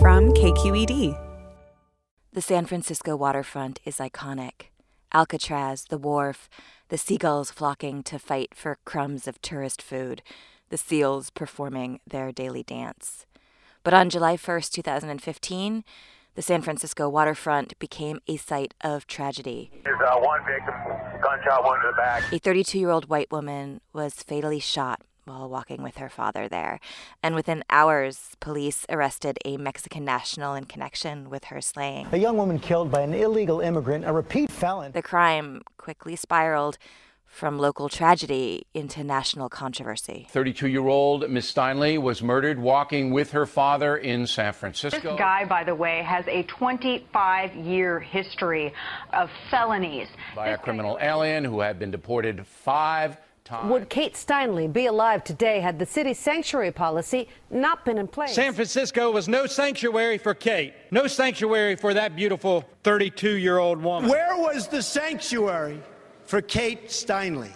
From KQED. The San Francisco waterfront is iconic. Alcatraz, the wharf, the seagulls flocking to fight for crumbs of tourist food, the seals performing their daily dance. But on July 1st, 2015, the San Francisco waterfront became a site of tragedy. There's one victim, gunshot wound to the back. A 32-year-old white woman was fatally shot while walking with her father there. And within hours, police arrested a Mexican national in connection with her slaying. A young woman killed by an illegal immigrant, a repeat felon. The crime quickly spiraled from local tragedy into national controversy. 32-year-old Ms. Steinle was murdered walking with her father in San Francisco. This guy, by the way, has a 25-year history of felonies. By a criminal alien who had been deported 5 times. Would Kate Steinle be alive today had the city's sanctuary policy not been in place? San Francisco was no sanctuary for Kate, no sanctuary for that beautiful 32-year-old woman. Where was the sanctuary for Kate Steinle?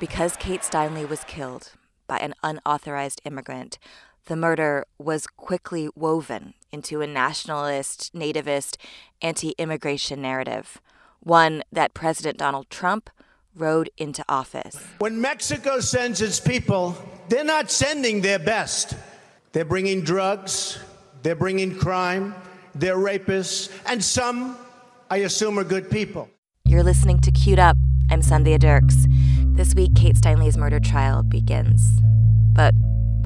Because Kate Steinle was killed by an unauthorized immigrant, the murder was quickly woven into a nationalist, nativist, anti-immigration narrative, one that President Donald Trump rode into office. When Mexico sends its people, they're not sending their best. They're bringing drugs, they're bringing crime, they're rapists, and some, I assume, are good people. You're listening to Queued Up. I'm Sandhya Dirks. This week, Kate Steinle's murder trial begins. But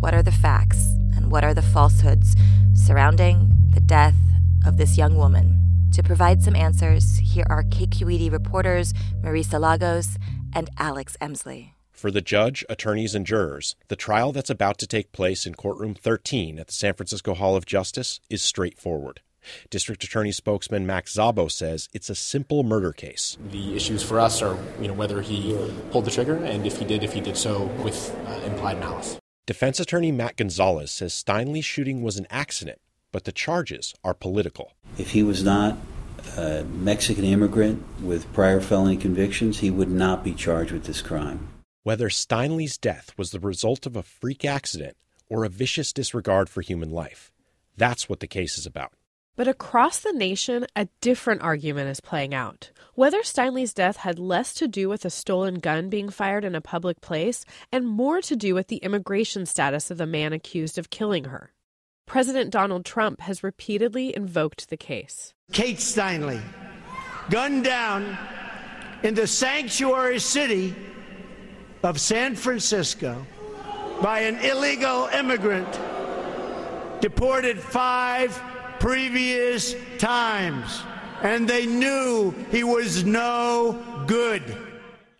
what are the facts and what are the falsehoods surrounding the death of this young woman? To provide some answers, here are KQED reporters Marisa Lagos and Alex Emsley. For the judge, attorneys, and jurors, the trial that's about to take place in courtroom 13 at the San Francisco Hall of Justice is straightforward. District Attorney spokesman Max Zabo says it's a simple murder case. The issues for us are, whether he pulled the trigger, and if he did so with implied malice. Defense Attorney Matt Gonzalez says Steinle's shooting was an accident, but the charges are political. If he was not a Mexican immigrant with prior felony convictions, he would not be charged with this crime. Whether Steinle's death was the result of a freak accident or a vicious disregard for human life, that's what the case is about. But across the nation, a different argument is playing out. Whether Steinle's death had less to do with a stolen gun being fired in a public place and more to do with the immigration status of the man accused of killing her. President Donald Trump has repeatedly invoked the case. Kate Steinle, gunned down in the sanctuary city of San Francisco by an illegal immigrant, deported 5 previous times, and they knew he was no good.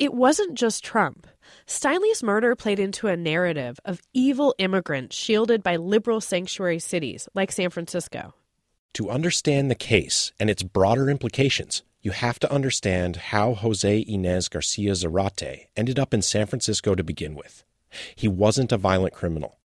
It wasn't just Trump. Steinle's murder played into a narrative of evil immigrants shielded by liberal sanctuary cities like San Francisco. To understand the case and its broader implications, you have to understand how Jose Ines Garcia Zarate ended up in San Francisco to begin with. He wasn't a violent criminal.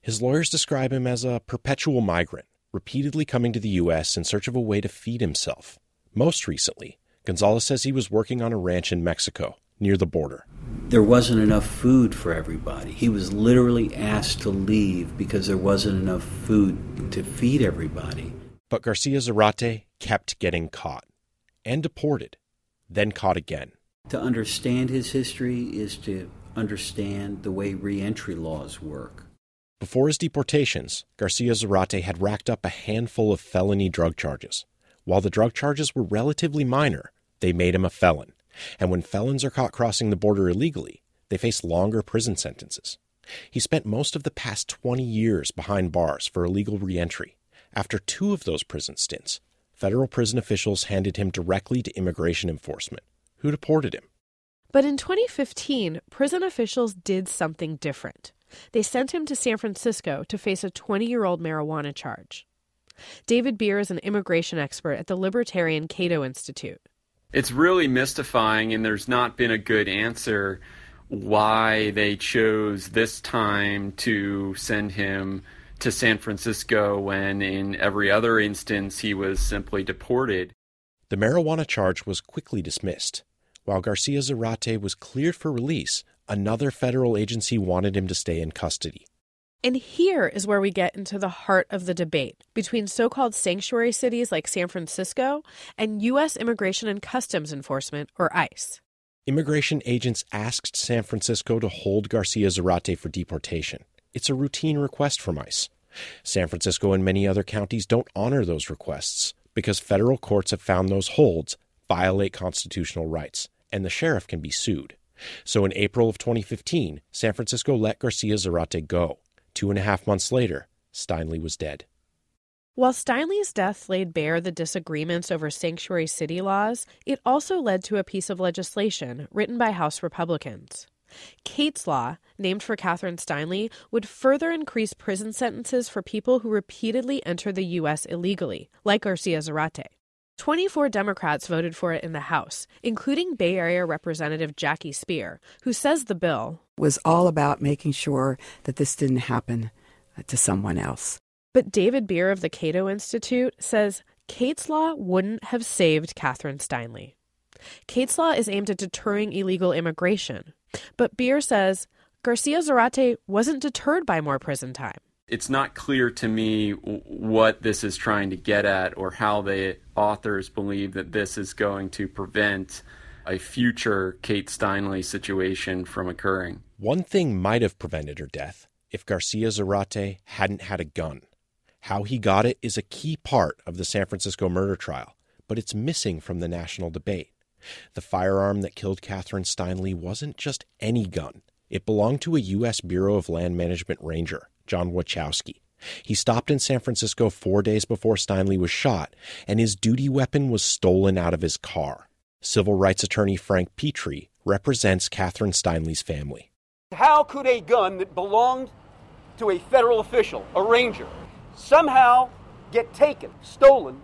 His lawyers describe him as a perpetual migrant, repeatedly coming to the U.S. in search of a way to feed himself. Most recently, Gonzalez says he was working on a ranch in Mexico, near the border. There wasn't enough food for everybody. He was literally asked to leave because there wasn't enough food to feed everybody. But Garcia Zarate kept getting caught and deported, then caught again. To understand his history is to understand the way reentry laws work. Before his deportations, Garcia Zarate had racked up a handful of felony drug charges. While the drug charges were relatively minor, they made him a felon. And when felons are caught crossing the border illegally, they face longer prison sentences. He spent most of the past 20 years behind bars for illegal reentry. After 2 of those prison stints, federal prison officials handed him directly to immigration enforcement, who deported him. But in 2015, prison officials did something different. They sent him to San Francisco to face a 20-year-old marijuana charge. David Beer is an immigration expert at the libertarian Cato Institute. It's really mystifying, and there's not been a good answer why they chose this time to send him to San Francisco when in every other instance he was simply deported. The marijuana charge was quickly dismissed. While Garcia Zarate was cleared for release, another federal agency wanted him to stay in custody. And here is where we get into the heart of the debate between so-called sanctuary cities like San Francisco and U.S. Immigration and Customs Enforcement, or ICE. Immigration agents asked San Francisco to hold Garcia Zarate for deportation. It's a routine request from ICE. San Francisco and many other counties don't honor those requests because federal courts have found those holds violate constitutional rights, and the sheriff can be sued. So in April of 2015, San Francisco let Garcia Zarate go. 2.5 months later, Steinle was dead. While Steinle's death laid bare the disagreements over sanctuary city laws, it also led to a piece of legislation written by House Republicans. Kate's Law, named for Catherine Steinle, would further increase prison sentences for people who repeatedly enter the U.S. illegally, like Garcia Zarate. 24 Democrats voted for it in the House, including Bay Area Representative Jackie Speier, who says the bill was all about making sure that this didn't happen to someone else. But David Beer of the Cato Institute says Kate's Law wouldn't have saved Catherine Steinle. Kate's Law is aimed at deterring illegal immigration. But Beer says Garcia Zarate wasn't deterred by more prison time. It's not clear to me what this is trying to get at or how the authors believe that this is going to prevent a future Kate Steinle situation from occurring. One thing might have prevented her death if Garcia Zarate hadn't had a gun. How he got it is a key part of the San Francisco murder trial, but it's missing from the national debate. The firearm that killed Catherine Steinle wasn't just any gun. It belonged to a U.S. Bureau of Land Management ranger, John Wachowski. He stopped in San Francisco 4 days before Steinle was shot, and his duty weapon was stolen out of his car. Civil rights attorney Frank Petrie represents Catherine Steinle's family. How could a gun that belonged to a federal official, a ranger, somehow get taken, stolen,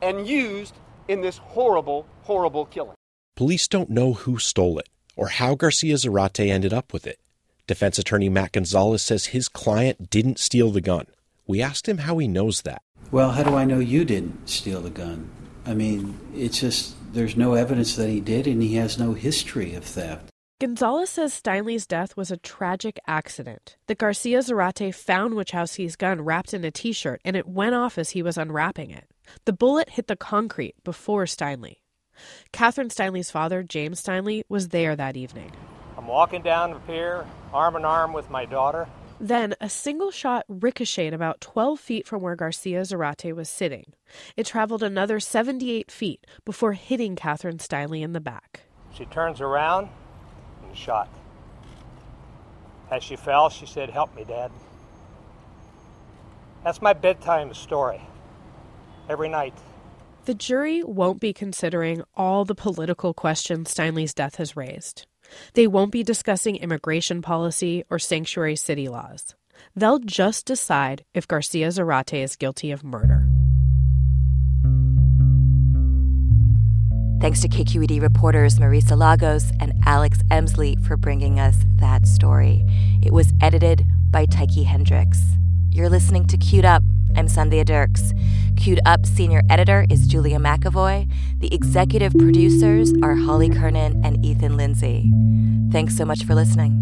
and used in this horrible, horrible killing? Police don't know who stole it or how Garcia Zarate ended up with it. Defense attorney Matt Gonzalez says his client didn't steal the gun. We asked him how he knows that. Well, how do I know you didn't steal the gun? I mean, it's just there's no evidence that he did, and he has no history of theft. Gonzalez says Steinle's death was a tragic accident. That Garcia Zarate found Wachowski's gun wrapped in a T-shirt, and it went off as he was unwrapping it. The bullet hit the concrete before Steinle. Catherine Steinle's father, James Steinle, was there that evening. I'm walking down the pier, arm in arm with my daughter. Then a single shot ricocheted about 12 feet from where Garcia Zarate was sitting. It traveled another 78 feet before hitting Catherine Steinle in the back. She turns around and shot. As she fell, she said, "Help me, Dad." That's my bedtime story. Every night. The jury won't be considering all the political questions Steinle's death has raised. They won't be discussing immigration policy or sanctuary city laws. They'll just decide if Garcia Zarate is guilty of murder. Thanks to KQED reporters Marisa Lagos and Alex Emsley for bringing us that story. It was edited by Taiki Hendricks. You're listening to Queued Up. I'm Sandhya Dirks. Queued Up senior editor is Julia McAvoy. The executive producers are Holly Kernan and Ethan Lindsay. Thanks so much for listening.